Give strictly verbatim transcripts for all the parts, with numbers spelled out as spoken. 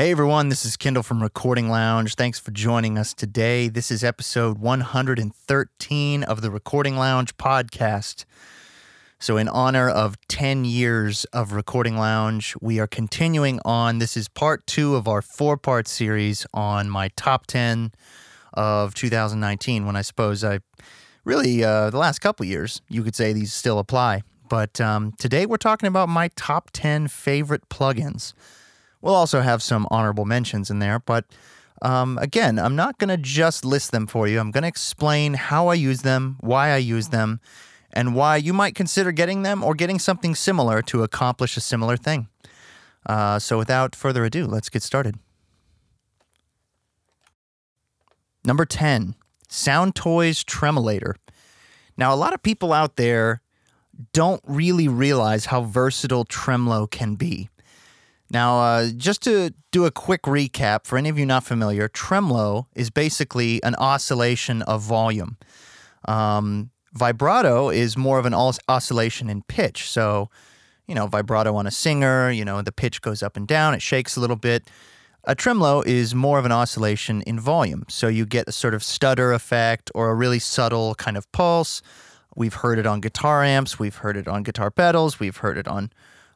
Hey everyone, this is Kendall from Recording Lounge. Thanks for joining us today. This is episode one hundred thirteen of the Recording Lounge podcast. So in honor of ten years of Recording Lounge, we are continuing on. This is part two of our four-part series on my top ten of two thousand nineteen, when I suppose I really, uh, the last couple years, you could say these still apply. But um, today we're talking about my top ten favorite plugins. We'll also have some honorable mentions in there, but um, again, I'm not going to just list them for you. I'm going to explain how I use them, why I use them, and why you might consider getting them or getting something similar to accomplish a similar thing. Uh, so without further ado, let's get started. Number ten, Sound Toys Tremolator. Now, a lot of people out there don't really realize how versatile Tremolo can be. Now, uh, just to do a quick recap, for any of you not familiar, tremolo is basically an oscillation of volume. Um, vibrato is more of an os- oscillation in pitch. So, you know, vibrato on a singer, you know, the pitch goes up and down, it shakes a little bit. A tremolo is more of an oscillation in volume. So you get a sort of stutter effect or a really subtle kind of pulse. We've heard it on guitar amps, we've heard it on guitar pedals, we've heard it on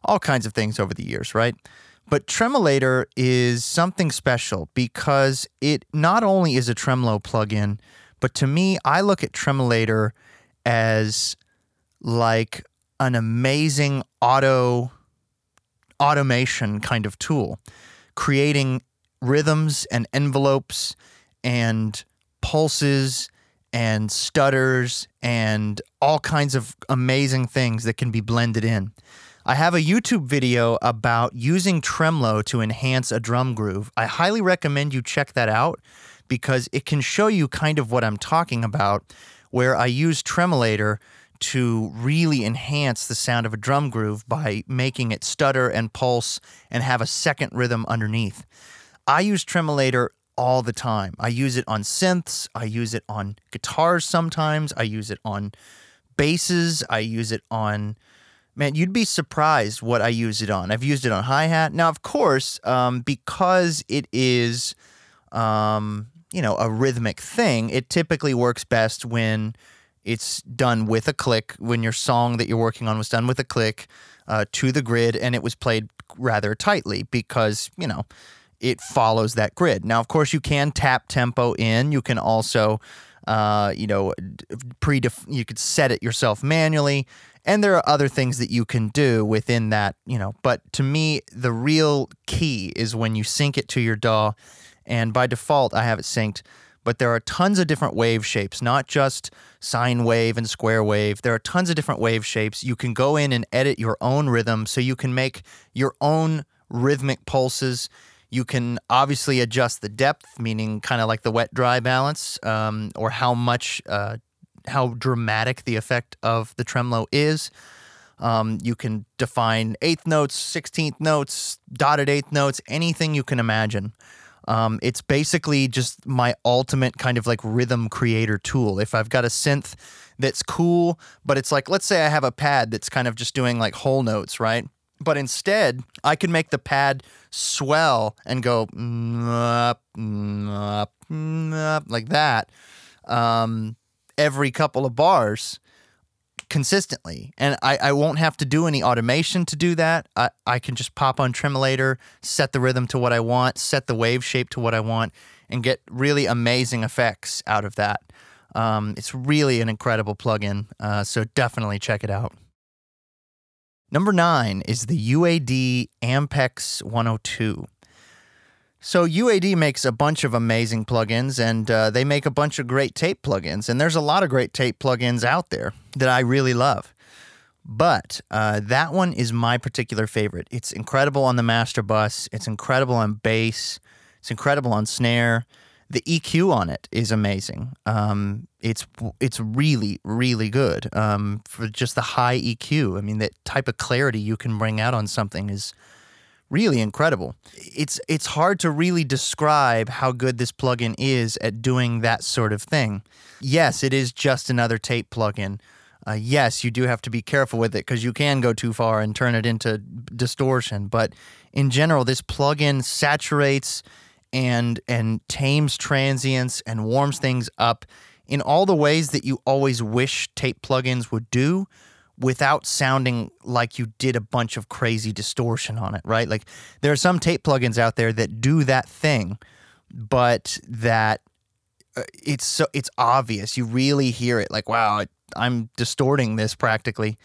all kinds of things over the years, right? But Tremolator is something special because it not only is a tremolo plugin, but to me, I look at Tremolator as like an amazing auto automation kind of tool, creating rhythms and envelopes and pulses and stutters and all kinds of amazing things that can be blended in. I have a YouTube video about using tremolo to enhance a drum groove. I highly recommend you check that out because it can show you kind of what I'm talking about, where I use Tremolator to really enhance the sound of a drum groove by making it stutter and pulse and have a second rhythm underneath. I use Tremolator all the time. I use it on synths. I use it on guitars sometimes. I use it on basses. I use it on... Man, you'd be surprised what I use it on. I've used it on hi-hat. Now, of course, um, because it is, um, you know, a rhythmic thing, it typically works best when it's done with a click, when your song that you're working on was done with a click uh, to the grid, and it was played rather tightly because, you know, it follows that grid. Now, of course, you can tap tempo in. You can also, uh, you know, predef- you could set it yourself manually. And there are other things that you can do within that, you know. But to me, the real key is when you sync it to your D A W. And by default, I have it synced. But there are tons of different wave shapes, not just sine wave and square wave. There are tons of different wave shapes. You can go in and edit your own rhythm so you can make your own rhythmic pulses. You can obviously adjust the depth, meaning kind of like the wet-dry balance, um, or how much... Uh, how dramatic the effect of the tremolo is. Um, you can define eighth notes, sixteenth notes, dotted eighth notes, anything you can imagine. Um, it's basically just my ultimate kind of like rhythm creator tool. If I've got a synth that's cool, but it's like, let's say I have a pad that's kind of just doing like whole notes, right? But instead, I can make the pad swell and go like that. Um, every couple of bars consistently. And I, I won't have to do any automation to do that. I, I can just pop on Tremolator, set the rhythm to what I want, set the wave shape to what I want, and get really amazing effects out of that. Um, it's really an incredible plugin, uh, so definitely check it out. Number nine is the U A D Ampex one oh two. So U A D makes a bunch of amazing plugins, and uh, they make a bunch of great tape plugins, and there's a lot of great tape plugins out there that I really love. But uh, that one is my particular favorite. It's incredible on the master bus. It's incredible on bass. It's incredible on snare. The E Q on it is amazing. Um, it's it's really, really good um, for just the high E Q. I mean, that type of clarity you can bring out on something is really incredible. It's it's hard to really describe how good this plugin is at doing that sort of thing. Yes, it is just another tape plugin. Uh, yes, you do have to be careful with it because you can go too far and turn it into distortion, but in general, this plugin saturates and and tames transients and warms things up in all the ways that you always wish tape plugins would do, without sounding like you did a bunch of crazy distortion on it, right? Like, there are some tape plugins out there that do that thing, but that uh, it's so it's obvious. You really hear it, like, wow, it, I'm distorting this practically.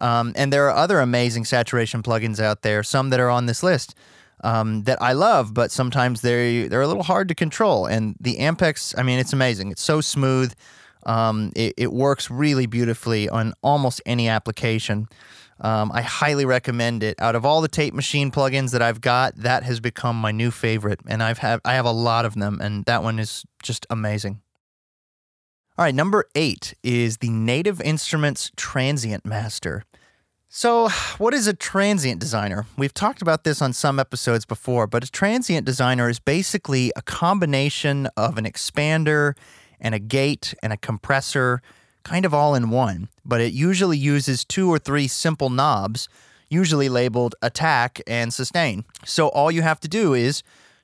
Um, and there are other amazing saturation plugins out there, some that are on this list um, that I love, but sometimes they're, they're a little hard to control. And the Ampex, I mean, it's amazing. It's so smooth. Um, it, it works really beautifully on almost any application. Um, I highly recommend it. Out of all the tape machine plugins that I've got, that has become my new favorite, and I've have I have a lot of them, and that one is just amazing. All right, number eight is the Native Instruments Transient Master. So, what is a transient designer? We've talked about this on some episodes before, but a transient designer is basically a combination of an expander and a gate and a compressor, kind of all in one, but it usually uses two or three simple knobs, usually labeled attack and sustain. So all you have to do is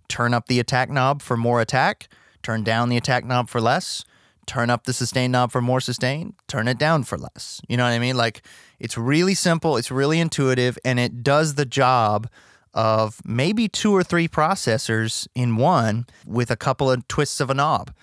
turn up the attack knob for more attack, turn down the attack knob for less, turn up the sustain knob for more sustain, turn it down for less. You know what I mean? Like, it's really simple, it's really intuitive, and it does the job of maybe two or three processors in one with a couple of twists of a knob.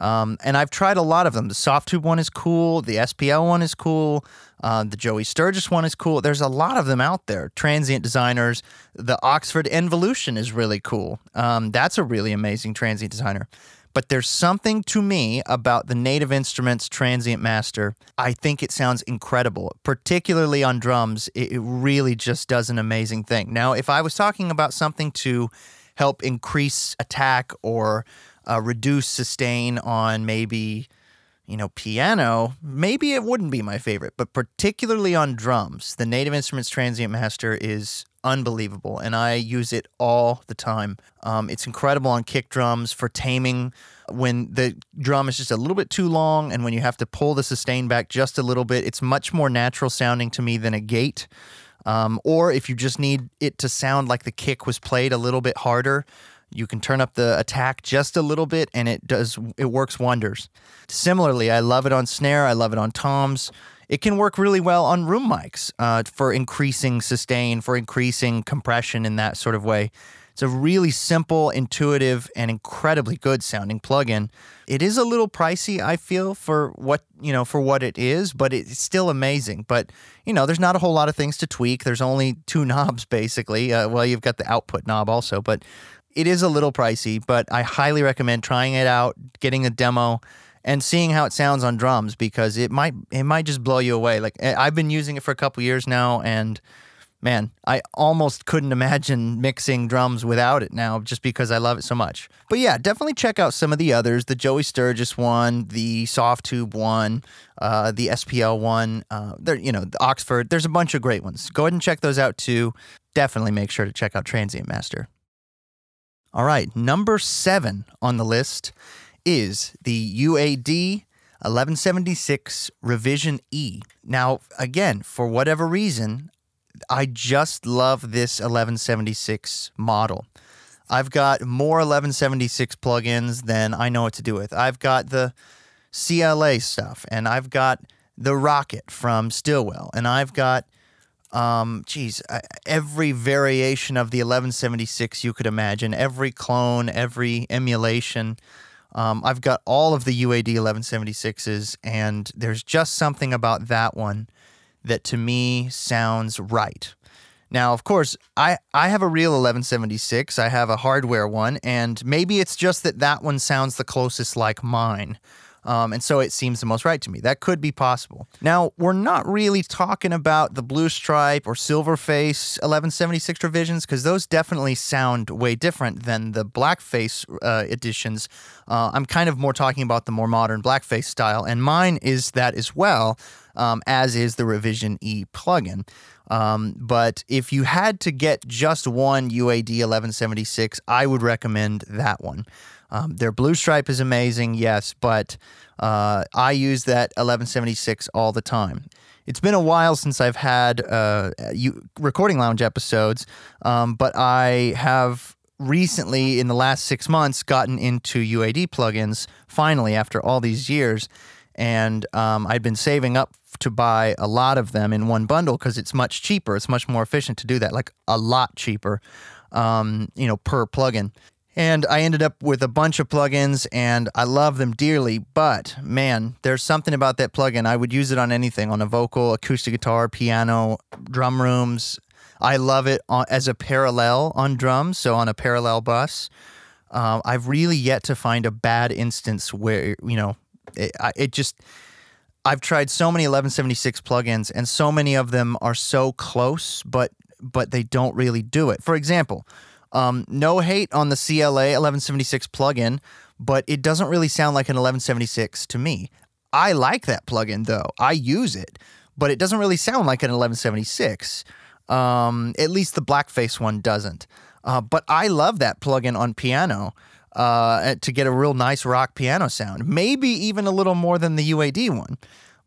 Um, and I've tried a lot of them. The Softube one is cool. The S P L one is cool. Uh, the Joey Sturgis one is cool. There's a lot of them out there, transient designers. The Oxford Envolution is really cool. Um, that's a really amazing transient designer. But there's something to me about the Native Instruments Transient Master. I think it sounds incredible, particularly on drums. It, it really just does an amazing thing. Now, if I was talking about something to help increase attack or Uh, reduce sustain on maybe, you know, piano, maybe it wouldn't be my favorite, but particularly on drums, the Native Instruments Transient Master is unbelievable, and I use it all the time. Um, it's incredible on kick drums for taming when the drum is just a little bit too long and when you have to pull the sustain back just a little bit. It's much more natural sounding to me than a gate. Um, or if you just need it to sound like the kick was played a little bit harder, you can turn up the attack just a little bit, and it does it works wonders. Similarly, I love it on snare. I love it on toms. It can work really well on room mics uh, for increasing sustain, for increasing compression in that sort of way. It's a really simple, intuitive, and incredibly good-sounding plugin. It is a little pricey, I feel, for what you know for what it is, but it's still amazing. But you know, there's not a whole lot of things to tweak. There's only two knobs, basically. Uh, well, you've got the output knob also, but it is a little pricey, but I highly recommend trying it out, getting a demo, and seeing how it sounds on drums, because it might it might just blow you away. Like, I've been using it for a couple years now, and man, I almost couldn't imagine mixing drums without it now, just because I love it so much. But yeah, definitely check out some of the others: the Joey Sturgis one, the Softube one, uh, the S P L one. Uh, there, you know, the Oxford. There's a bunch of great ones. Go ahead and check those out too. Definitely make sure to check out Transient Master. All right, number seven on the list is the U A D eleven seventy-six Revision E. Now, again, for whatever reason, I just love this eleven seventy-six model. I've got more eleven seventy-six plugins than I know what to do with. I've got the C L A stuff, and I've got the Rocket from Stillwell, and I've got Um, geez, every variation of the eleven seventy-six you could imagine, every clone, every emulation. Um, I've got all of the U A D eleven seventy-sixes, and there's just something about that one that to me sounds right. Now, of course, I, I have a real eleven seventy-six. I have a hardware one, and maybe it's just that that one sounds the closest like mine. Um, and so it seems the most right to me. That could be possible. Now, we're not really talking about the Blue Stripe or Silverface eleven seventy-six revisions, because those definitely sound way different than the Blackface uh, editions. Uh, I'm kind of more talking about the more modern Blackface style, and mine is that as well, um, as is the Revision E plugin. Um, but if you had to get just one U A D eleven seventy-six, I would recommend that one. Um, their blue stripe is amazing, yes, but uh, I use that eleven seventy-six all the time. It's been a while since I've had uh, you, Recording Lounge episodes, um, but I have recently, in the last six months, gotten into U A D plugins, finally, after all these years, and um, I'd been saving up to buy a lot of them in one bundle because it's much cheaper. It's much more efficient to do that, like a lot cheaper, um, you know, per plugin. And I ended up with a bunch of plugins, and I love them dearly, but, man, there's something about that plugin. I would use it on anything, on a vocal, acoustic guitar, piano, drum rooms. I love it as a parallel on drums, so on a parallel bus. Uh, I've really yet to find a bad instance where, you know, it, it just... I've tried so many eleven seventy-six plugins, and so many of them are so close, but but they don't really do it. For example... Um, no hate on the C L A eleven seventy-six plugin, but it doesn't really sound like an eleven seventy-six to me. I like that plugin, though. I use it, but it doesn't really sound like an eleven seventy-six. Um, at least the blackface one doesn't. Uh, but I love that plugin on piano uh, to get a real nice rock piano sound. Maybe even a little more than the U A D one,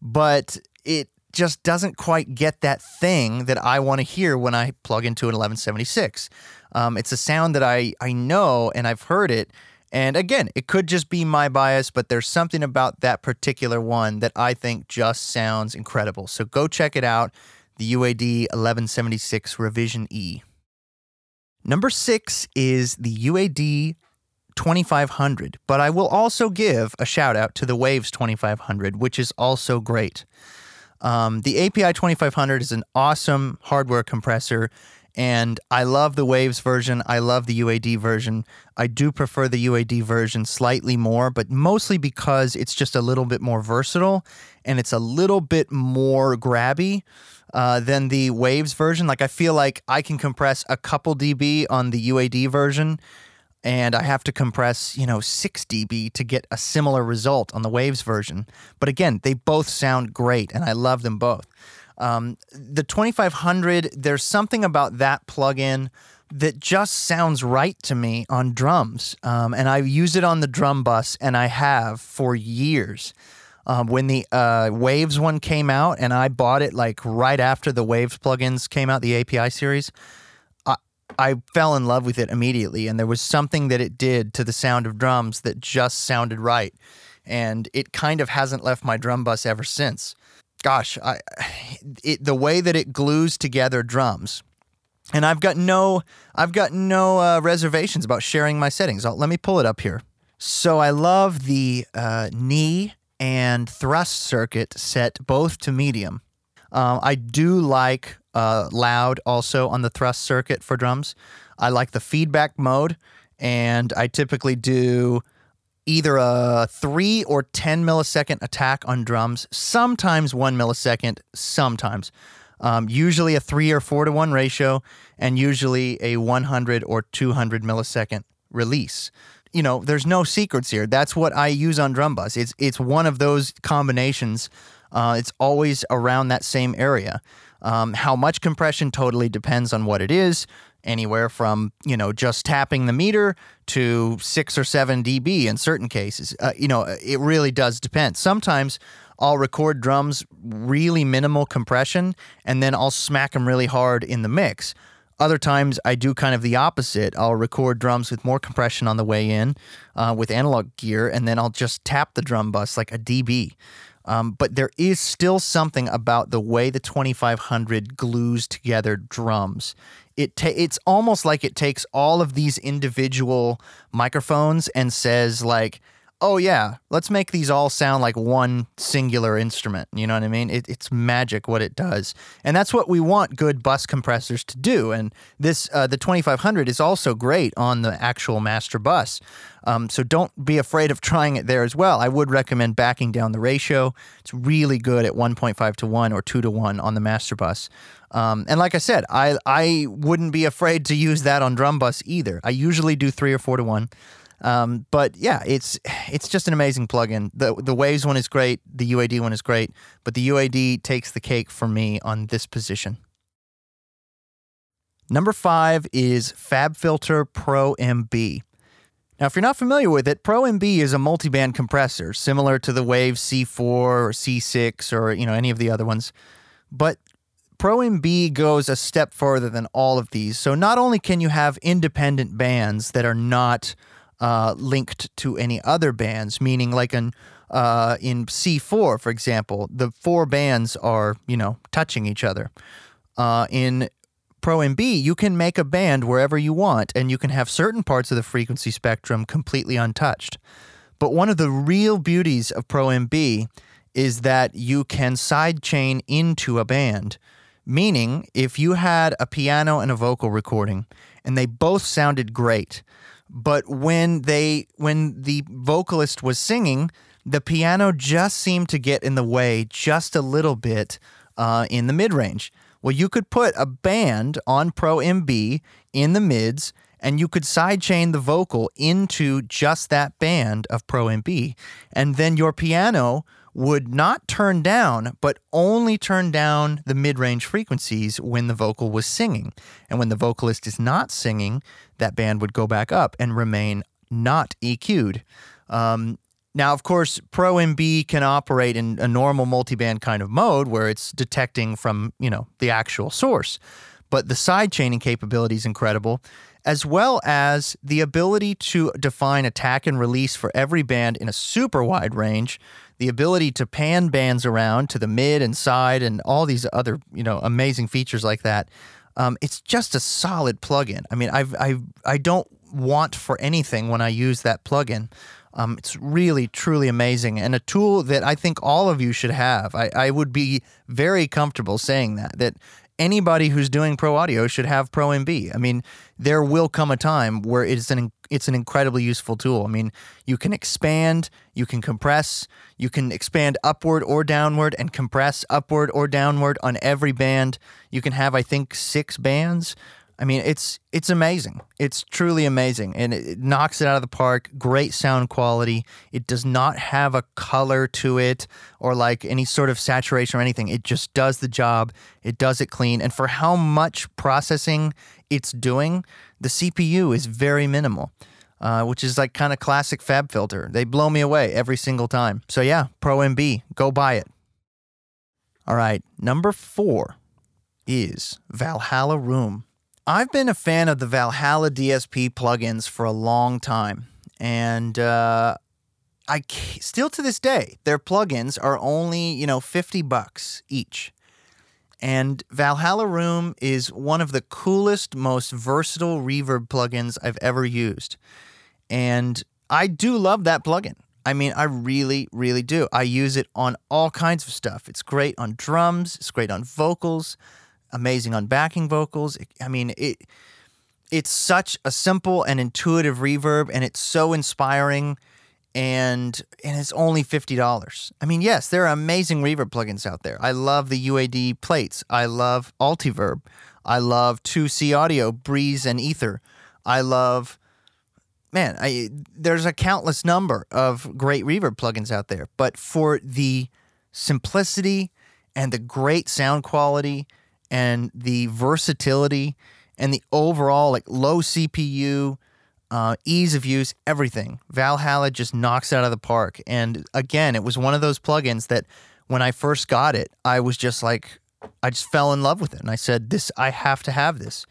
but it just doesn't quite get that thing that I want to hear when I plug into an eleven seventy-six. Um, it's a sound that I, I know and I've heard it. And again, it could just be my bias, but there's something about that particular one that I think just sounds incredible. So go check it out, the U A D eleven seventy-six Revision E. Number six is the U A D twenty-five hundred, but I will also give a shout out to the Waves twenty-five hundred, which is also great. Um, the A P I twenty-five hundred is an awesome hardware compressor, and I love the Waves version. I love the U A D version. I do prefer the U A D version slightly more, but mostly because it's just a little bit more versatile and it's a little bit more grabby uh, than the Waves version. Like, I feel like I can compress a couple dB on the U A D version, and I have to compress, you know, six dB to get a similar result on the Waves version. But again, they both sound great, and I love them both. Um, the twenty-five hundred, there's something about that plugin that just sounds right to me on drums. Um, and I use it on the drum bus, and I have for years. Um, when the uh, Waves one came out, and I bought it like right after the Waves plugins came out, the A P I series, I, I fell in love with it immediately. And there was something that it did to the sound of drums that just sounded right. And it kind of hasn't left my drum bus ever since. Gosh, I, it, the way that it glues together drums, and I've got no, I've got no uh, reservations about sharing my settings. I'll, let me pull it up here. So I love the uh, knee and thrust circuit set both to medium. Uh, I do like uh, loud also on the thrust circuit for drums. I like the feedback mode, and I typically do either a three or ten millisecond attack on drums, sometimes one millisecond, sometimes. Um, usually a three or four to one ratio, and usually a one hundred or two hundred millisecond release. You know, there's no secrets here. That's what I use on drum bus. It's, it's one of those combinations. Uh, it's always around that same area. Um, how much compression totally depends on what it is. Anywhere from, you know, just tapping the meter to six or seven dB in certain cases. Uh, you know, it really does depend. Sometimes I'll record drums really minimal compression, and then I'll smack them really hard in the mix. Other times I do kind of the opposite. I'll record drums with more compression on the way in uh, with analog gear, and then I'll just tap the drum bus like a dB. Um, but there is still something about the way the twenty-five hundred glues together drums. It ta- It's almost like it takes all of these individual microphones and says, like, oh, yeah, let's make these all sound like one singular instrument. You know what I mean? It, it's magic what it does. And that's what we want good bus compressors to do. And this uh, the twenty-five hundred is also great on the actual master bus. Um, so don't be afraid of trying it there as well. I would recommend backing down the ratio. It's really good at one point five to one or two to one on the master bus. Um, and like I said, I, I wouldn't be afraid to use that on drum bus either. I usually do three or four to one. Um, but yeah, it's it's just an amazing plugin. The the Waves one is great, the U A D one is great, but the U A D takes the cake for me on this position. Number five is FabFilter Pro M B. Now, if you're not familiar with it, Pro M B is a multiband compressor, similar to the Waves C four or C six or, you know, any of the other ones. But Pro M B goes a step further than all of these. So not only can you have independent bands that are not uh, linked to any other bands, meaning like an uh, in C four, for example, the four bands are, you know, touching each other. Uh, in Pro M B, you can make a band wherever you want, and you can have certain parts of the frequency spectrum completely untouched. But one of the real beauties of Pro M B is that you can sidechain into a band, meaning if you had a piano and a vocal recording, and they both sounded great, but when they when the vocalist was singing, the piano just seemed to get in the way just a little bit uh, in the mid-range. Well, you could put a band on Pro M B in the mids, and you could sidechain the vocal into just that band of Pro M B. And then your piano would not turn down, but only turn down the mid-range frequencies when the vocal was singing. And when the vocalist is not singing, that band would go back up and remain not E Q'd. Um, Now, of course, Pro M B can operate in a normal multiband kind of mode where it's detecting from, you know, the actual source. But the sidechaining capability is incredible, as well as the ability to define attack and release for every band in a super wide range, the ability to pan bands around to the mid and side and all these other, you know, amazing features like that. Um, it's just a solid plugin. I mean, I've, I've, I don't want for anything when I use that plugin. Um, it's really, truly amazing, and a tool that I think all of you should have. I, I would be very comfortable saying that, that anybody who's doing pro audio should have Pro M B. I mean, there will come a time where it's an it's an incredibly useful tool. I mean, you can expand, you can compress, you can expand upward or downward and compress upward or downward on every band. You can have, I think, six bands. I mean, it's it's amazing. It's truly amazing, and it, it knocks it out of the park. Great sound quality. It does not have a color to it or like any sort of saturation or anything. It just does the job. It does it clean, and for how much processing it's doing, the C P U is very minimal, uh, which is like kind of classic FabFilter. They blow me away every single time. So yeah, Pro M B, go buy it. All right, number four is Valhalla Room. I've been a fan of the Valhalla D S P plugins for a long time, and uh, I still to this day, their plugins are only, you know, fifty bucks each. And Valhalla Room is one of the coolest, most versatile reverb plugins I've ever used. And I do love that plugin. I mean, I really, really do. I use it on all kinds of stuff. It's great on drums, it's great on vocals, amazing on backing vocals. I mean, it it's such a simple and intuitive reverb, and it's so inspiring, and and it's only fifty dollars. I mean, yes, there are amazing reverb plugins out there. I love the U A D plates. I love Altiverb. I love two C Audio, Breeze, and Ether. I love... Man, I, there's a countless number of great reverb plugins out there, but for the simplicity and the great sound quality and the versatility and the overall like low C P U, uh, ease of use, everything, Valhalla just knocks it out of the park. And again, it was one of those plugins that when I first got it, I was just like, I just fell in love with it. And I said, this, I have to have this.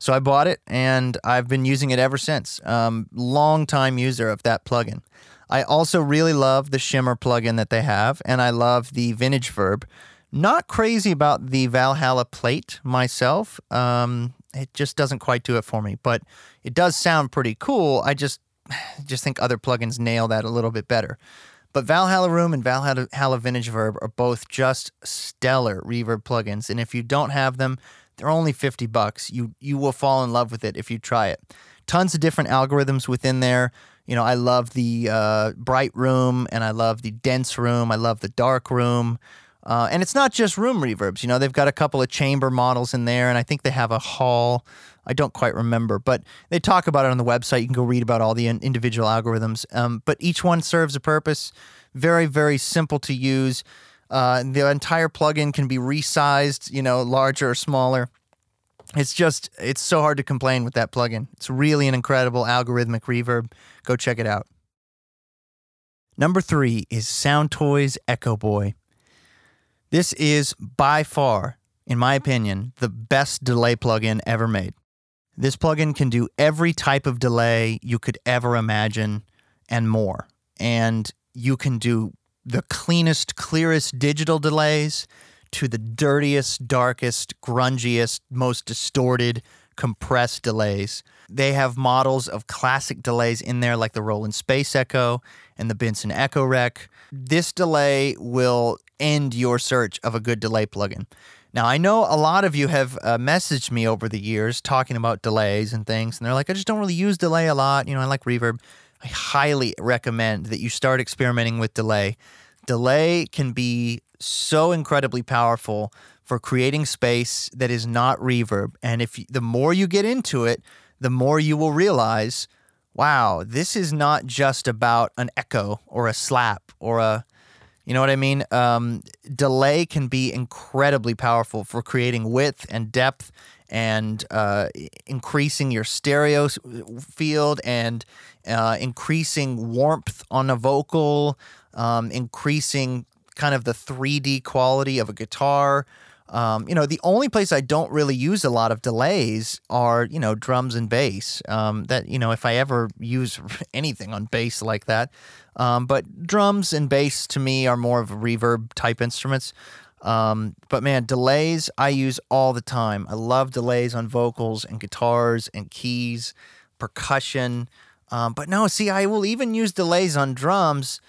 So I bought it, and I've been using it ever since. Um, long time user of that plugin. I also really love the Shimmer plugin that they have, and I love the Vintage Verb. Not crazy about the Valhalla plate myself. Um, it just doesn't quite do it for me, but it does sound pretty cool. I just just think other plugins nail that a little bit better. But Valhalla Room and Valhalla Vintage Verb are both just stellar reverb plugins, and if you don't have them, they're only fifty bucks. You you will fall in love with it if you try it. Tons of different algorithms within there. You know, I love the uh, bright room, and I love the dense room. I love the dark room. Uh, and it's not just room reverbs. You know, they've got a couple of chamber models in there, and I think they have a hall. I don't quite remember, but they talk about it on the website. You can go read about all the in- individual algorithms. Um, but each one serves a purpose. Very, very simple to use. Uh, the entire plugin can be resized, you know, larger or smaller. It's just, it's so hard to complain with that plugin. It's really an incredible algorithmic reverb. Go check it out. Number three is Soundtoys EchoBoy. This is by far, in my opinion, the best delay plugin ever made. This plugin can do every type of delay you could ever imagine and more. And you can do the cleanest, clearest digital delays to the dirtiest, darkest, grungiest, most distorted, compressed delays. They have models of classic delays in there like the Roland Space Echo and the Benson Echo Rec. This delay will end your search of a good delay plugin. Now, I know a lot of you have uh, messaged me over the years talking about delays and things, and they're like, I just don't really use delay a lot. You know, I like reverb. I highly recommend that you start experimenting with delay. Delay can be so incredibly powerful for creating space that is not reverb. And if you, the more you get into it, the more you will realize, wow, this is not just about an echo or a slap or a, you know what I mean? Um, delay can be incredibly powerful for creating width and depth and uh, increasing your stereo field and uh, increasing warmth on a vocal, um, increasing kind of the three D quality of a guitar. Um, you know, the only place I don't really use a lot of delays are, you know, drums and bass. Um, that, you know, if I ever use anything on bass like that. Um, but drums and bass to me are more of reverb type instruments. Um, but man, delays I use all the time. I love delays on vocals and guitars and keys, percussion. Um, but no, see, I will even use delays on drums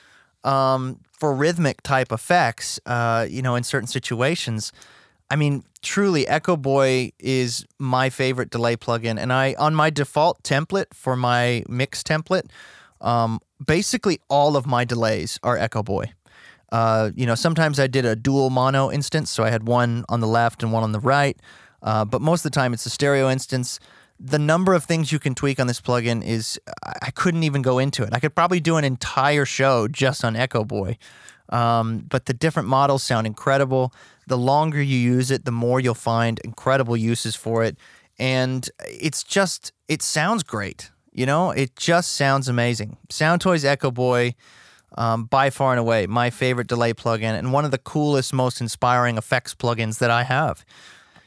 um, for rhythmic type effects, uh, you know, in certain situations. I mean, truly, EchoBoy is my favorite delay plugin, and I on my default template for my mix template, um, basically all of my delays are EchoBoy. Uh, you know, sometimes I did a dual mono instance, so I had one on the left and one on the right, uh, but most of the time it's a stereo instance. The number of things you can tweak on this plugin is, I couldn't even go into it. I could probably do an entire show just on EchoBoy. Um, but the different models sound incredible. The longer you use it, the more you'll find incredible uses for it. And it's just, it sounds great. You know, it just sounds amazing. Soundtoys EchoBoy, um, by far and away, my favorite delay plugin and one of the coolest, most inspiring effects plugins that I have.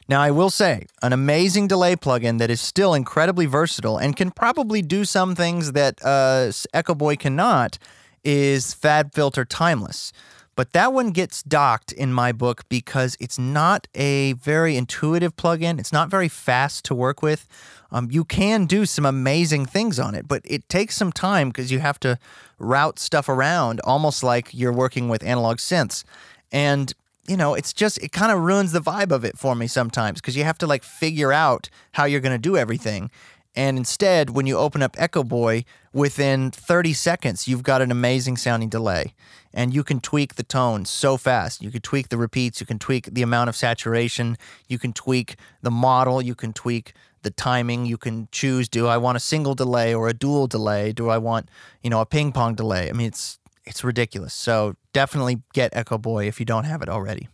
Now, I will say, an amazing delay plugin that is still incredibly versatile and can probably do some things that uh, EchoBoy cannot is FabFilter Timeless. But that one gets docked in my book because it's not a very intuitive plugin. It's not very fast to work with. Um, you can do some amazing things on it, but it takes some time because you have to route stuff around almost like you're working with analog synths. And you know, it's just, it kind of ruins the vibe of it for me sometimes because you have to like figure out how you're going to do everything. And instead, when you open up EchoBoy, within thirty seconds, you've got an amazing sounding delay and you can tweak the tone so fast. You can tweak the repeats. You can tweak the amount of saturation. You can tweak the model. You can tweak the timing. You can choose, do I want a single delay or a dual delay? Do I want, you know, a ping pong delay? I mean, it's, It's ridiculous. So definitely get EchoBoy if you don't have it already.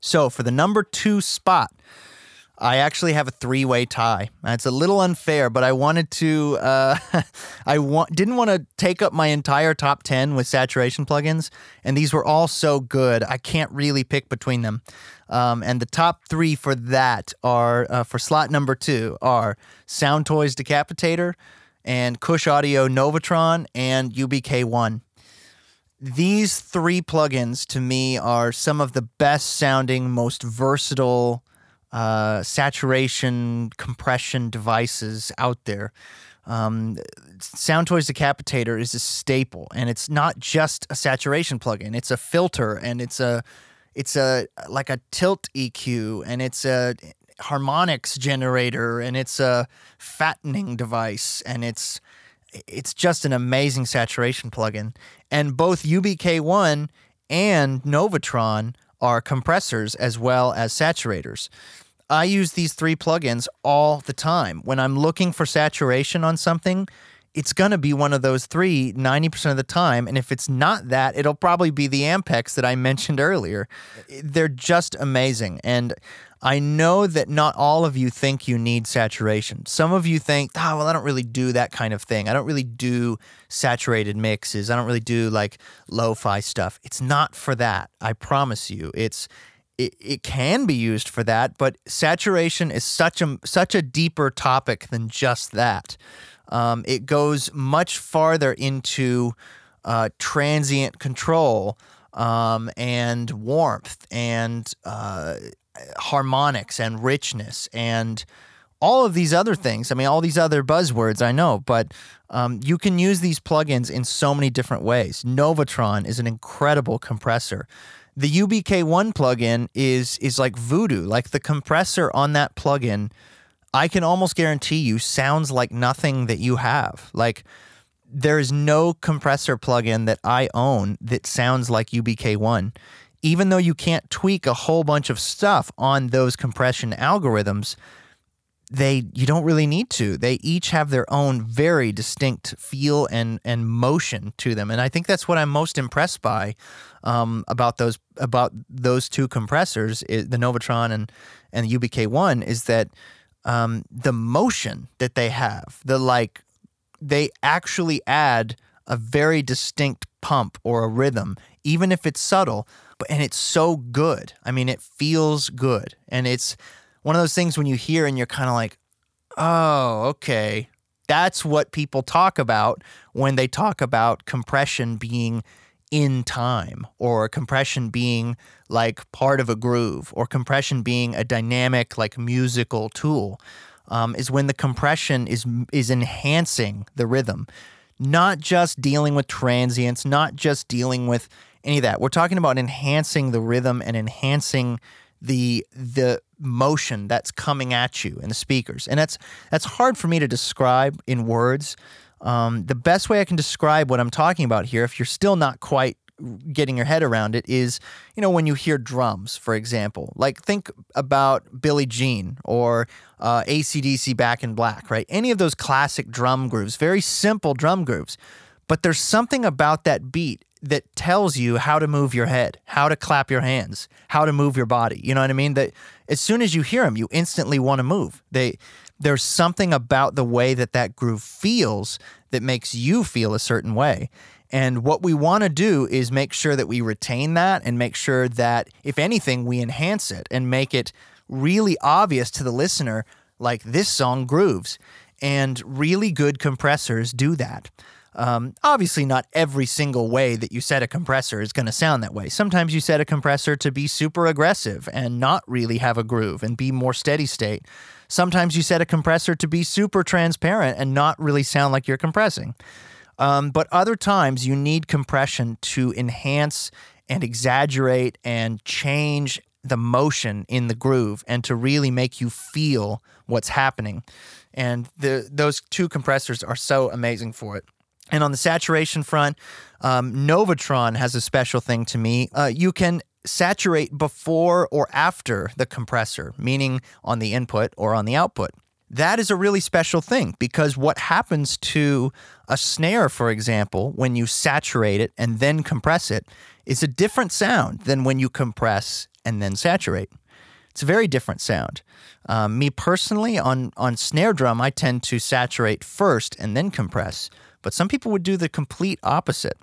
So for the number two spot, I actually have a three-way tie. It's a little unfair, but I wanted to. Uh, I want didn't want to take up my entire top ten with saturation plugins, and these were all so good. I can't really pick between them. Um, and the top three for that are uh, for slot number two are Soundtoys Decapitator, and Kush Audio Novatron, and U B K one. These three plugins, to me, are some of the best-sounding, most versatile uh, saturation compression devices out there. Um, Soundtoys Decapitator is a staple, and it's not just a saturation plugin. It's a filter, and it's a, it's a like a tilt E Q, and it's a harmonics generator, and it's a fattening device, and it's it's just an amazing saturation plugin. And both U B K one and Novatron are compressors as well as saturators. I use these three plugins all the time. When I'm looking for saturation on something, it's going to be one of those three ninety percent of the time. And if it's not that, it'll probably be the Ampex that I mentioned earlier. They're just amazing. And I know that not all of you think you need saturation. Some of you think, oh, well, I don't really do that kind of thing. I don't really do saturated mixes. I don't really do like lo-fi stuff. It's not for that. I promise you. It's It, it can be used for that, but saturation is such a such a deeper topic than just that. Um, it goes much farther into uh, transient control um, and warmth and uh, harmonics and richness and all of these other things. I mean, all these other buzzwords, I know, but um, you can use these plugins in so many different ways. Novatron is an incredible compressor. The U B K one plugin is is like voodoo. Like the compressor on that plugin, I can almost guarantee you sounds like nothing that you have. Like there is no compressor plugin that I own that sounds like U B K one, even though you can't tweak a whole bunch of stuff on those compression algorithms. They you don't really need to. They each have their own very distinct feel and and motion to them, and I think that's what I'm most impressed by um, about those about those two compressors, is the Novatron and and the U B K one, is that um, the motion that they have, the like, they actually add a very distinct pump or a rhythm, even if it's subtle, but and it's so good. I mean, it feels good, and it's one of those things when you hear and you're kind of like, oh, okay, that's what people talk about when they talk about compression being in time, or compression being like part of a groove, or compression being a dynamic like musical tool, um, is when the compression is is enhancing the rhythm, not just dealing with transients, not just dealing with any of that. We're talking about enhancing the rhythm and enhancing the the motion that's coming at you in the speakers. And that's that's hard for me to describe in words. Um, the best way I can describe what I'm talking about here, if you're still not quite getting your head around it, is, you know, when you hear drums, for example. Like, think about Billie Jean or uh, A C D C Back in Black, right? Any of those classic drum grooves, very simple drum grooves. But there's something about that beat that tells you how to move your head, how to clap your hands, how to move your body. You know what I mean? That as soon as you hear them, you instantly want to move. They, there's something about the way that that groove feels that makes you feel a certain way. And what we want to do is make sure that we retain that and make sure that, if anything, we enhance it and make it really obvious to the listener, like, this song grooves. And really good compressors do that. Um, obviously not every single way that you set a compressor is going to sound that way. Sometimes you set a compressor to be super aggressive and not really have a groove and be more steady state. Sometimes you set a compressor to be super transparent and not really sound like you're compressing. Um, but other times you need compression to enhance and exaggerate and change the motion in the groove and to really make you feel what's happening. And the, those two compressors are so amazing for it. And on the saturation front, um, Novatron has a special thing to me. Uh, you can saturate before or after the compressor, meaning on the input or on the output. That is a really special thing, because what happens to a snare, for example, when you saturate it and then compress it, is a different sound than when you compress and then saturate. It's a very different sound. Um, me personally, on, on snare drum, I tend to saturate first and then compress. But some people would do the complete opposite.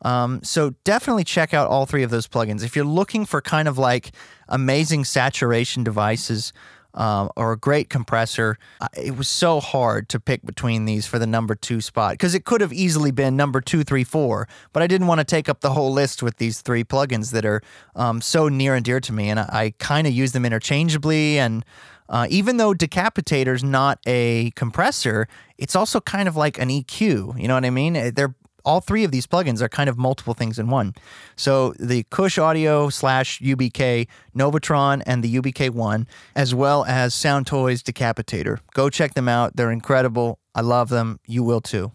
Um, so definitely check out all three of those plugins. If you're looking for kind of like amazing saturation devices um, or a great compressor, it was so hard to pick between these for the number two spot, because it could have easily been number two, three, four, but I didn't want to take up the whole list with these three plugins that are um, so near and dear to me, and I, I kind of use them interchangeably. And Uh, even though Decapitator's not a compressor, it's also kind of like an E Q. You know what I mean? They're all three of these plugins are kind of multiple things in one. So the Kush Audio slash U B K, Novatron, and the U B K one, as well as Soundtoys Decapitator. Go check them out. They're incredible. I love them. You will too.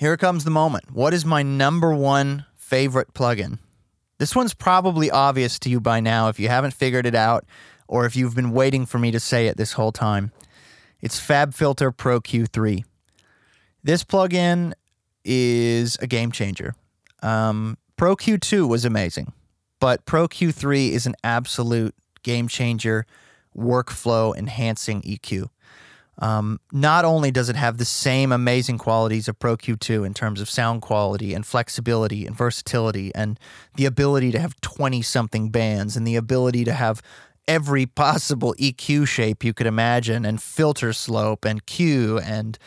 Here comes the moment. What is my number one favorite plugin? This one's probably obvious to you by now if you haven't figured it out, or if you've been waiting for me to say it this whole time. It's FabFilter Pro Q three. This plugin is a game changer. Um, Pro Q two was amazing, but Pro Q three is an absolute game changer, workflow enhancing E Q. Um, not only does it have the same amazing qualities of Pro Q two in terms of sound quality and flexibility and versatility and the ability to have twenty-something bands and the ability to have every possible E Q shape you could imagine and filter slope and Q and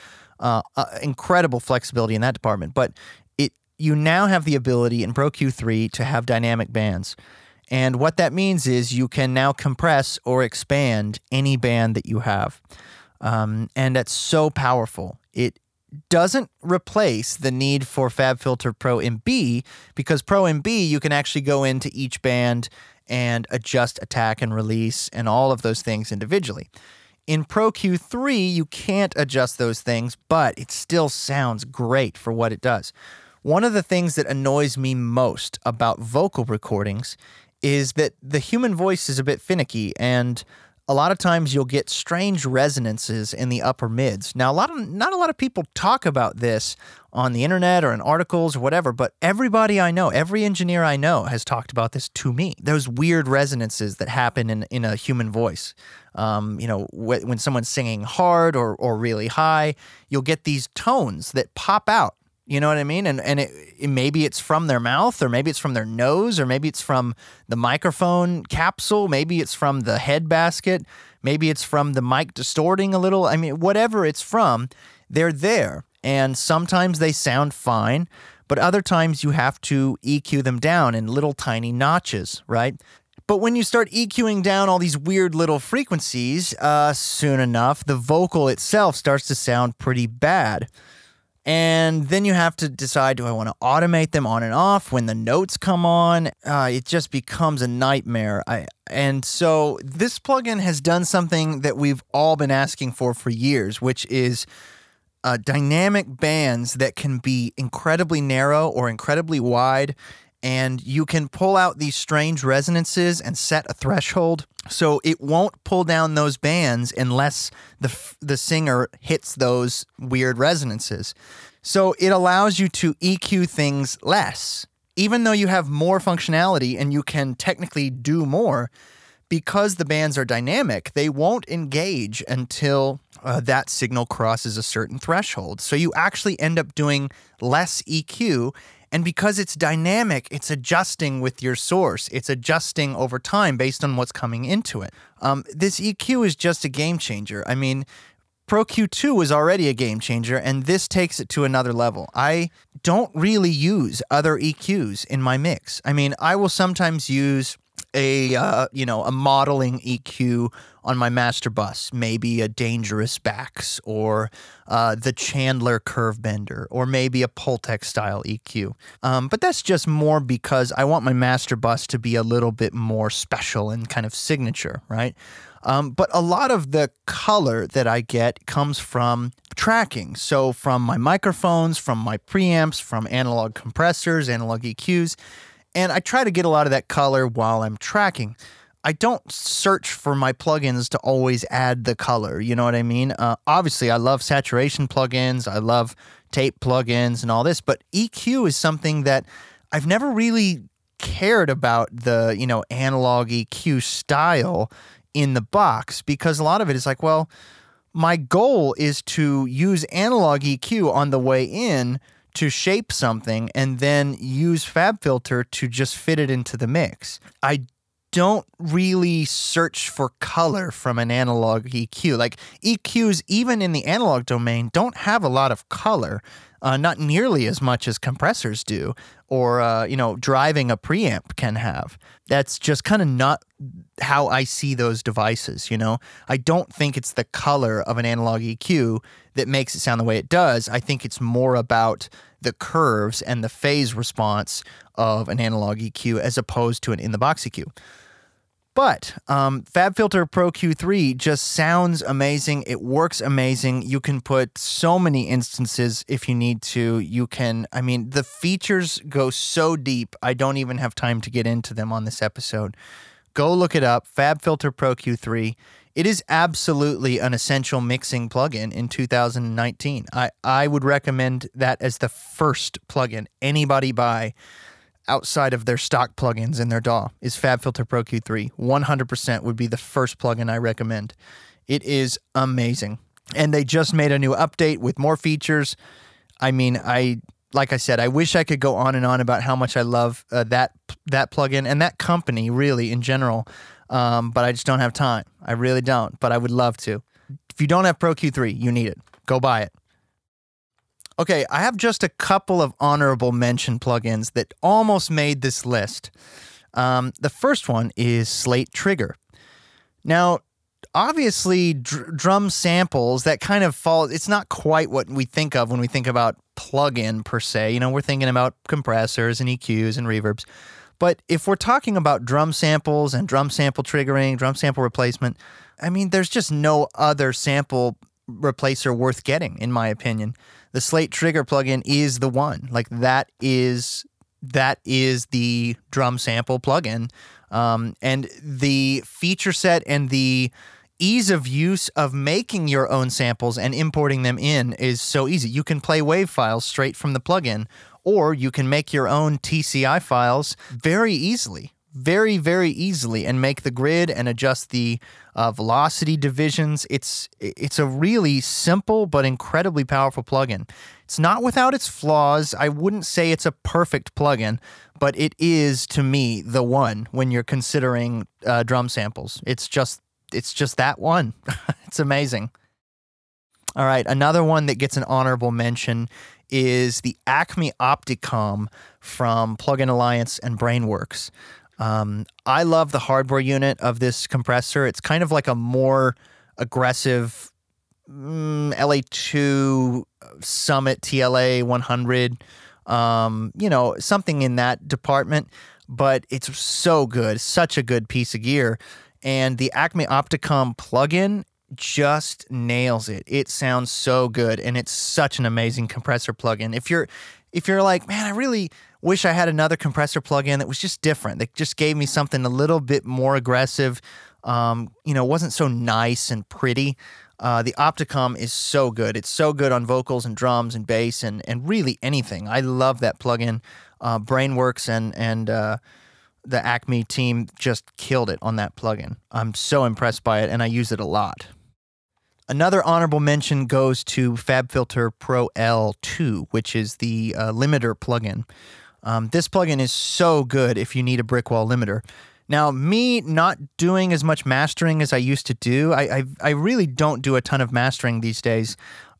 uh, uh, incredible flexibility in that department. But it you now have the ability in Pro Q three to have dynamic bands. And what that means is you can now compress or expand any band that you have. Um, and that's so powerful. It doesn't replace the need for FabFilter Pro M B, because Pro M B, you can actually go into each band and adjust attack and release and all of those things individually. In Pro Q three, you can't adjust those things, but it still sounds great for what it does. One of the things that annoys me most about vocal recordings is that the human voice is a bit finicky, and a lot of times you'll get strange resonances in the upper mids. Now, a lot of, not a lot of people talk about this on the internet or in articles or whatever, but everybody I know, every engineer I know has talked about this to me. Those weird resonances that happen in, in a human voice. Um, you know, wh- when someone's singing hard or, or really high, you'll get these tones that pop out. You know what I mean? And and it, it, maybe it's from their mouth, or maybe it's from their nose, or maybe it's from the microphone capsule, maybe it's from the head basket, maybe it's from the mic distorting a little. I mean, whatever it's from, they're there. And sometimes they sound fine, but other times you have to E Q them down in little tiny notches, right? But when you start EQing down all these weird little frequencies, uh, soon enough, the vocal itself starts to sound pretty bad. And then you have to decide, do I want to automate them on and off when the notes come on? Uh, it just becomes a nightmare. I, and so this plugin has done something that we've all been asking for for years, which is uh, dynamic bands that can be incredibly narrow or incredibly wide. And you can pull out these strange resonances and set a threshold. So it won't pull down those bands unless the f- the singer hits those weird resonances. So it allows you to E Q things less, even though you have more functionality and you can technically do more. Because the bands are dynamic, they won't engage until uh, that signal crosses a certain threshold. So you actually end up doing less E Q. And because it's dynamic, it's adjusting with your source. It's adjusting over time based on what's coming into it. Um, this E Q is just a game changer. I mean, Pro Q two was already a game changer, and this takes it to another level. I don't really use other E Qs in my mix. I mean, I will sometimes use a uh, you know a modeling E Q on my master bus, maybe a Dangerous Backs or uh, the Chandler Curve Bender, or maybe a Poltex style E Q. Um, but that's just more because I want my master bus to be a little bit more special and kind of signature, right? Um, but a lot of the color that I get comes from tracking. So from my microphones, from my preamps, from analog compressors, analog E Qs. And I try to get a lot of that color while I'm tracking. I don't search for my plugins to always add the color, you know what I mean? Uh, obviously, I love saturation plugins, I love tape plugins and all this, but E Q is something that I've never really cared about the, you know, analog E Q style in the box, because a lot of it is like, well, my goal is to use analog E Q on the way in to shape something and then use FabFilter to just fit it into the mix. I don't really search for color from an analog E Q. Like, E Qs, even in the analog domain, don't have a lot of color, uh, not nearly as much as compressors do, or, uh, you know, driving a preamp can have. That's just kind of not how I see those devices, you know? I don't think it's the color of an analog E Q that makes it sound the way it does. I think it's more about the curves and the phase response of an analog E Q as opposed to an in-the-box E Q. But um, FabFilter Pro Q three just sounds amazing. It works amazing. You can put so many instances if you need to. You can, I mean, the features go so deep, I don't even have time to get into them on this episode. Go look it up, FabFilter Pro Q three. It is absolutely an essential mixing plugin in two thousand nineteen. I, I would recommend that as the first plugin anybody buy outside of their stock plugins in their D A W is FabFilter Pro Q three. one hundred percent would be the first plugin I recommend. It is amazing. And they just made a new update with more features. I mean, I... Like I said, I wish I could go on and on about how much I love uh, that that plugin and that company, really, in general. Um, but I just don't have time. I really don't, but I would love to. If you don't have Pro Q three, you need it. Go buy it. Okay, I have just a couple of honorable mention plugins that almost made this list. Um, the first one is Slate Trigger. Now, obviously, dr- drum samples, that kind of falls, it's not quite what we think of when we think about plugin per se. You know, we're thinking about compressors and E Qs and reverbs. But if we're talking about drum samples and drum sample triggering, drum sample replacement, I mean, there's just no other sample replacer worth getting, in my opinion. The Slate Trigger plugin is the one. Like, that is that is the drum sample plugin. Um, and the feature set and the ease of use of making your own samples and importing them in is so easy. You can play WAV files straight from the plugin, or you can make your own T C I files very easily, very, very easily, and make the grid and adjust the uh, velocity divisions. It's it's a really simple but incredibly powerful plugin. It's not without its flaws. I wouldn't say it's a perfect plugin, but it is, to me, the one when you're considering uh, drum samples. It's just... It's just that one. It's amazing. All right, another one that gets an honorable mention is the Acme Opticom from Plugin Alliance and Brainworx. Um, I love the hardware unit of this compressor. It's kind of like a more aggressive mm, L A two Summit C L A one hundred, um, you know, something in that department, but it's so good, such a good piece of gear. And the Acme Opticom plugin just nails it. It sounds so good, and it's such an amazing compressor plugin. If you're if you're like, man, I really wish I had another compressor plugin that was just different, that just gave me something a little bit more aggressive, um, you know, wasn't so nice and pretty. Uh, the Opticom is so good. It's so good on vocals and drums and bass and and really anything. I love that plugin. Uh, Brainworx and and uh, The Acme team just killed it on that plugin. I'm so impressed by it, and I use it a lot. Another honorable mention goes to FabFilter Pro L two, which is the uh, limiter plugin. Um, this plugin is so good if you need a brick wall limiter. Now, me not doing as much mastering as I used to do, I, I, I really don't do a ton of mastering these days.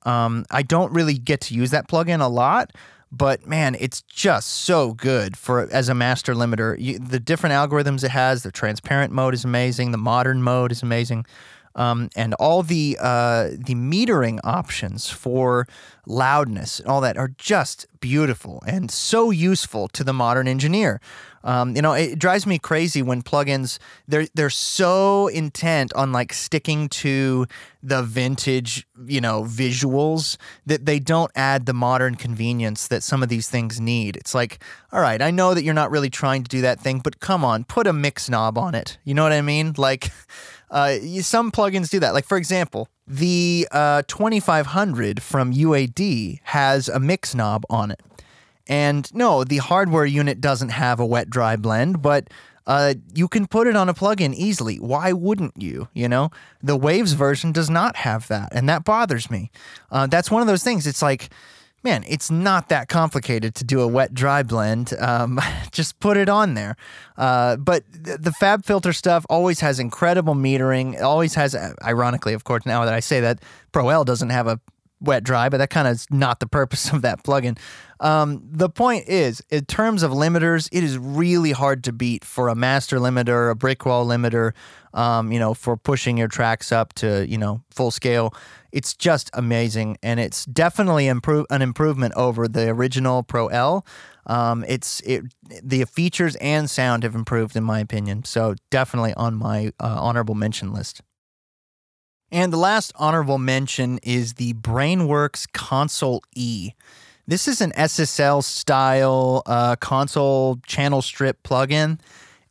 Um, I don't really get to use that plugin a lot. But man, it's just so good for as a master limiter. You, the different algorithms it has, the transparent mode is amazing, the modern mode is amazing, um, and all the uh, the metering options for loudness and all that are just beautiful and so useful to the modern engineer. Um, you know, it drives me crazy when plugins they're they're so intent on like sticking to the vintage, you know, visuals that they don't add the modern convenience that some of these things need. It's like, all right, I know that you're not really trying to do that thing, but come on, put a mix knob on it. You know what I mean? Like, uh, some plugins do that. Like, for example, the uh, twenty-five hundred from U A D has a mix knob on it. And no, the hardware unit doesn't have a wet-dry blend, but uh, you can put it on a plugin easily. Why wouldn't you, you know? The Waves version does not have that, and that bothers me. Uh, that's one of those things. It's like, man, it's not that complicated to do a wet-dry blend. Um, just put it on there. Uh, but th- the FabFilter stuff always has incredible metering. It always has, ironically, of course, now that I say that, Pro L doesn't have a wet dry, but that kind of is not the purpose of that plugin. Um, the point is, in terms of limiters, it is really hard to beat for a master limiter, a brick wall limiter, um, you know, for pushing your tracks up to, you know, full scale. It's just amazing, and it's definitely improve an improvement over the original Pro L. Um, it's it the features and sound have improved, in my opinion, so definitely on my uh, honorable mention list. And the last honorable mention is the Brainworx Console E. This is an S S L-style uh, console channel strip plugin,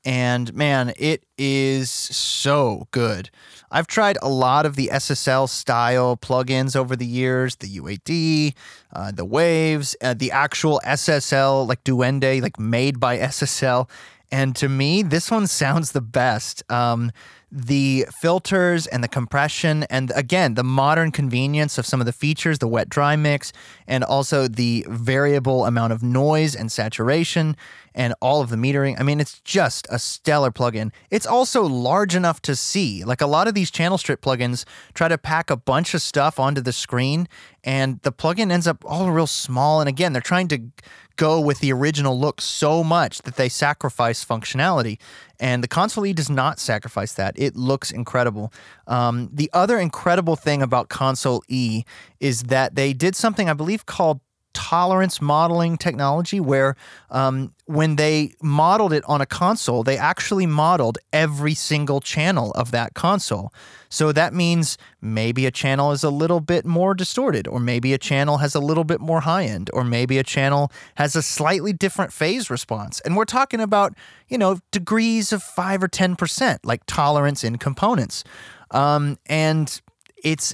and man, it is so good. I've tried a lot of the S S L style plugins over the years, the U A D, uh, the Waves, uh, the actual S S L, like Duende, like made by S S L. And to me, this one sounds the best. Um, the filters and the compression and, again, the modern convenience of some of the features, the wet-dry mix, and also the variable amount of noise and saturation and all of the metering. I mean, it's just a stellar plugin. It's also large enough to see. Like, a lot of these channel strip plugins try to pack a bunch of stuff onto the screen, and the plugin ends up all real small. And, again, they're trying to go with the original look so much that they sacrifice functionality. And the Console E does not sacrifice that. It looks incredible. Um, the other incredible thing about Console E is that they did something I believe called tolerance modeling technology, where um, when they modeled it on a console, they actually modeled every single channel of that console. So that means maybe a channel is a little bit more distorted, or maybe a channel has a little bit more high end, or maybe a channel has a slightly different phase response. And we're talking about, you know, degrees of five or ten percent, like tolerance in components. Um, and it's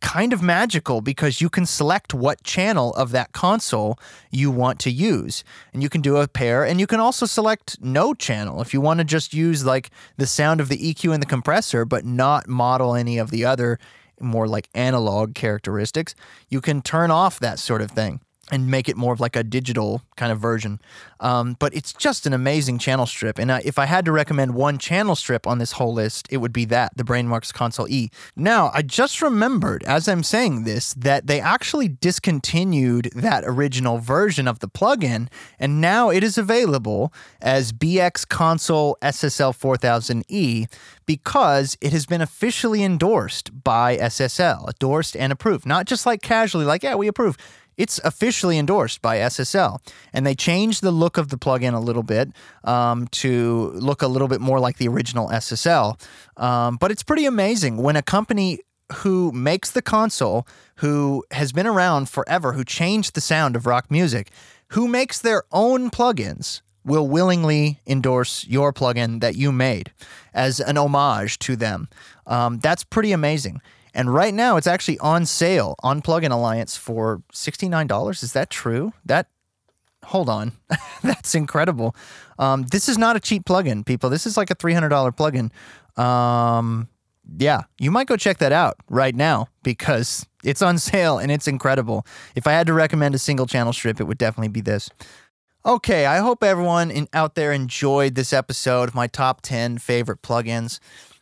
kind of magical because you can select what channel of that console you want to use, and you can do a pair, and you can also select no channel if you want to just use like the sound of the E Q and the compressor but not model any of the other more like analog characteristics. You can turn off that sort of thing and make it more of like a digital kind of version. Um, but it's just an amazing channel strip. And I, if I had to recommend one channel strip on this whole list, it would be that, the Brainworx Console E. Now, I just remembered, as I'm saying this, that they actually discontinued that original version of the plugin, and now it is available as B X Console S S L four thousand E because it has been officially endorsed by S S L, endorsed and approved. Not just like casually, like, yeah, we approve. It's officially endorsed by S S L, and they changed the look of the plugin a little bit um, to look a little bit more like the original S S L. Um, but it's pretty amazing when a company who makes the console, who has been around forever, who changed the sound of rock music, who makes their own plugins, will willingly endorse your plugin that you made as an homage to them. Um, that's pretty amazing. And right now, it's actually on sale on Plugin Alliance for sixty-nine dollars. Is that true? That, hold on. That's incredible. Um, this is not a cheap plugin, people. This is like a three hundred dollars plugin. Um, yeah, you might go check that out right now because it's on sale and it's incredible. If I had to recommend a single channel strip, it would definitely be this. Okay, I hope everyone in, out there enjoyed this episode of my top ten favorite plugins.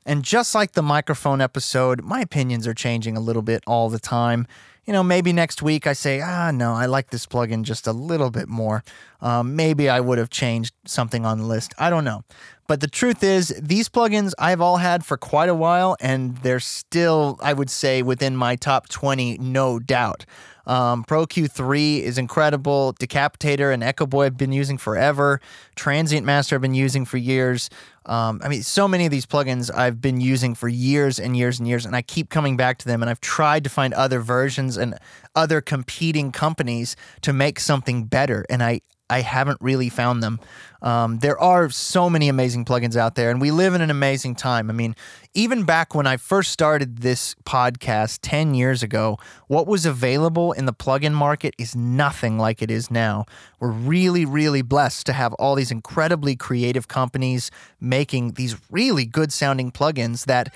And just like the microphone episode, my opinions are changing a little bit all the time. You know, maybe next week I say, ah, no, I like this plugin just a little bit more. Um, maybe I would have changed something on the list. I don't know. But the truth is, these plugins I've all had for quite a while, and they're still, I would say, within my top twenty, no doubt. Um, Pro Q three is incredible. Decapitator and EchoBoy I've been using forever. Transient Master I've been using for years. Um, I mean, so many of these plugins I've been using for years and years and years, and I keep coming back to them, and I've tried to find other versions and other competing companies to make something better, and I I haven't really found them. Um, there are so many amazing plugins out there, and we live in an amazing time. I mean, even back when I first started this podcast ten years ago, what was available in the plugin market is nothing like it is now. We're really, really blessed to have all these incredibly creative companies making these really good-sounding plugins that,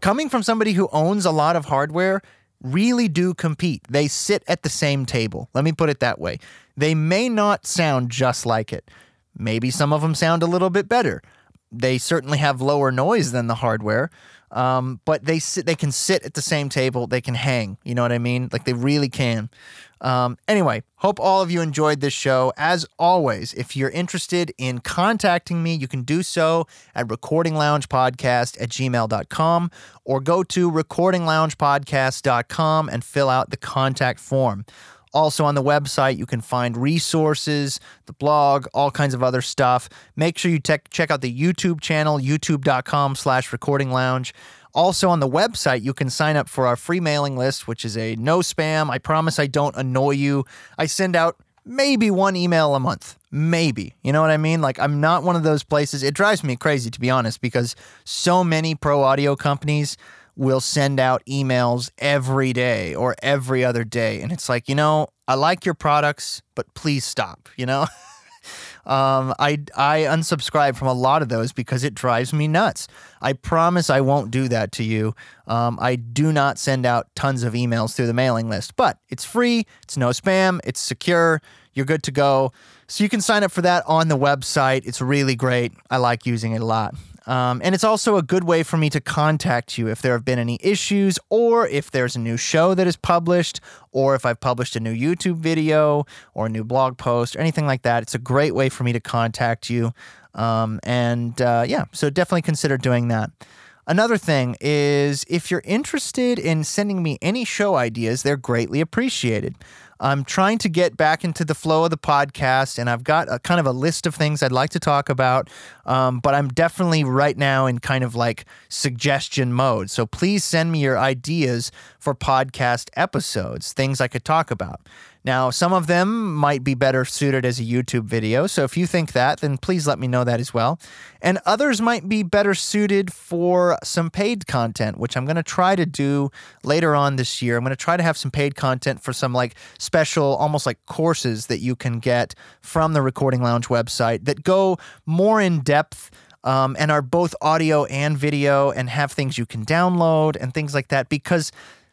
coming from somebody who owns a lot of hardware, really do compete. They sit at the same table. Let me put it that way. They may not sound just like it. Maybe some of them sound a little bit better. They certainly have lower noise than the hardware, um, but they sit, they can sit at the same table. They can hang. You know what I mean? Like, they really can. Um, anyway, hope all of you enjoyed this show. As always, if you're interested in contacting me, you can do so at recording lounge podcast at gmail dot com or go to recording lounge podcast dot com and fill out the contact form. Also on the website, you can find resources, the blog, all kinds of other stuff. Make sure you check check out the YouTube channel, youtube dot com slash recording lounge. Also on the website, you can sign up for our free mailing list, which is a no spam. I promise I don't annoy you. I send out maybe one email a month. Maybe. You know what I mean? Like, I'm not one of those places. It drives me crazy, to be honest, because so many pro audio companies will send out emails every day or every other day. And it's like, you know, I like your products, but please stop, you know? Um, I, I unsubscribe from a lot of those because it drives me nuts. I promise I won't do that to you. Um, I do not send out tons of emails through the mailing list, but it's free. It's no spam. It's secure. You're good to go. So you can sign up for that on the website. It's really great. I like using it a lot. Um, and it's also a good way for me to contact you if there have been any issues, or if there's a new show that is published, or if I've published a new YouTube video or a new blog post or anything like that. It's a great way for me to contact you. Um, and uh, yeah, so definitely consider doing that. Another thing is, if you're interested in sending me any show ideas, they're greatly appreciated. I'm trying to get back into the flow of the podcast, and I've got a kind of a list of things I'd like to talk about, um, but I'm definitely right now in kind of like suggestion mode. So please send me your ideas for podcast episodes, things I could talk about. Now, some of them might be better suited as a YouTube video, so if you think that, then please let me know that as well. And others might be better suited for some paid content, which I'm going to try to do later on this year. I'm going to try to have some paid content for some like special, almost like courses that you can get from the Recording Lounge website that go more in depth um, and are both audio and video, and have things you can download and things like that, because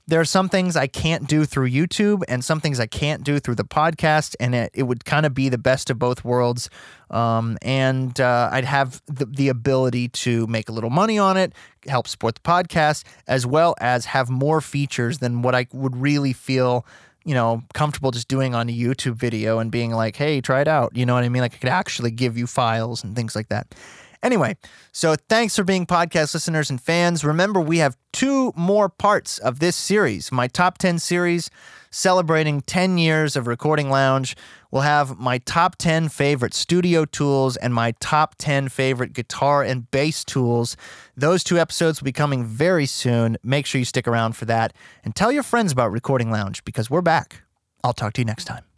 there are some things I can't do through YouTube and some things I can't do through the podcast, and it, it would kind of be the best of both worlds. Um, and uh, I'd have the, the ability to make a little money on it, help support the podcast, as well as have more features than what I would really feel, you know, comfortable just doing on a YouTube video and being like, hey, try it out. You know what I mean? Like, I could actually give you files and things like that. Anyway, so thanks for being podcast listeners and fans. Remember, we have two more parts of this series, my top ten series celebrating ten years of Recording Lounge. We'll have my top ten favorite studio tools and my top ten favorite guitar and bass tools. Those two episodes will be coming very soon. Make sure you stick around for that, and tell your friends about Recording Lounge, because we're back. I'll talk to you next time.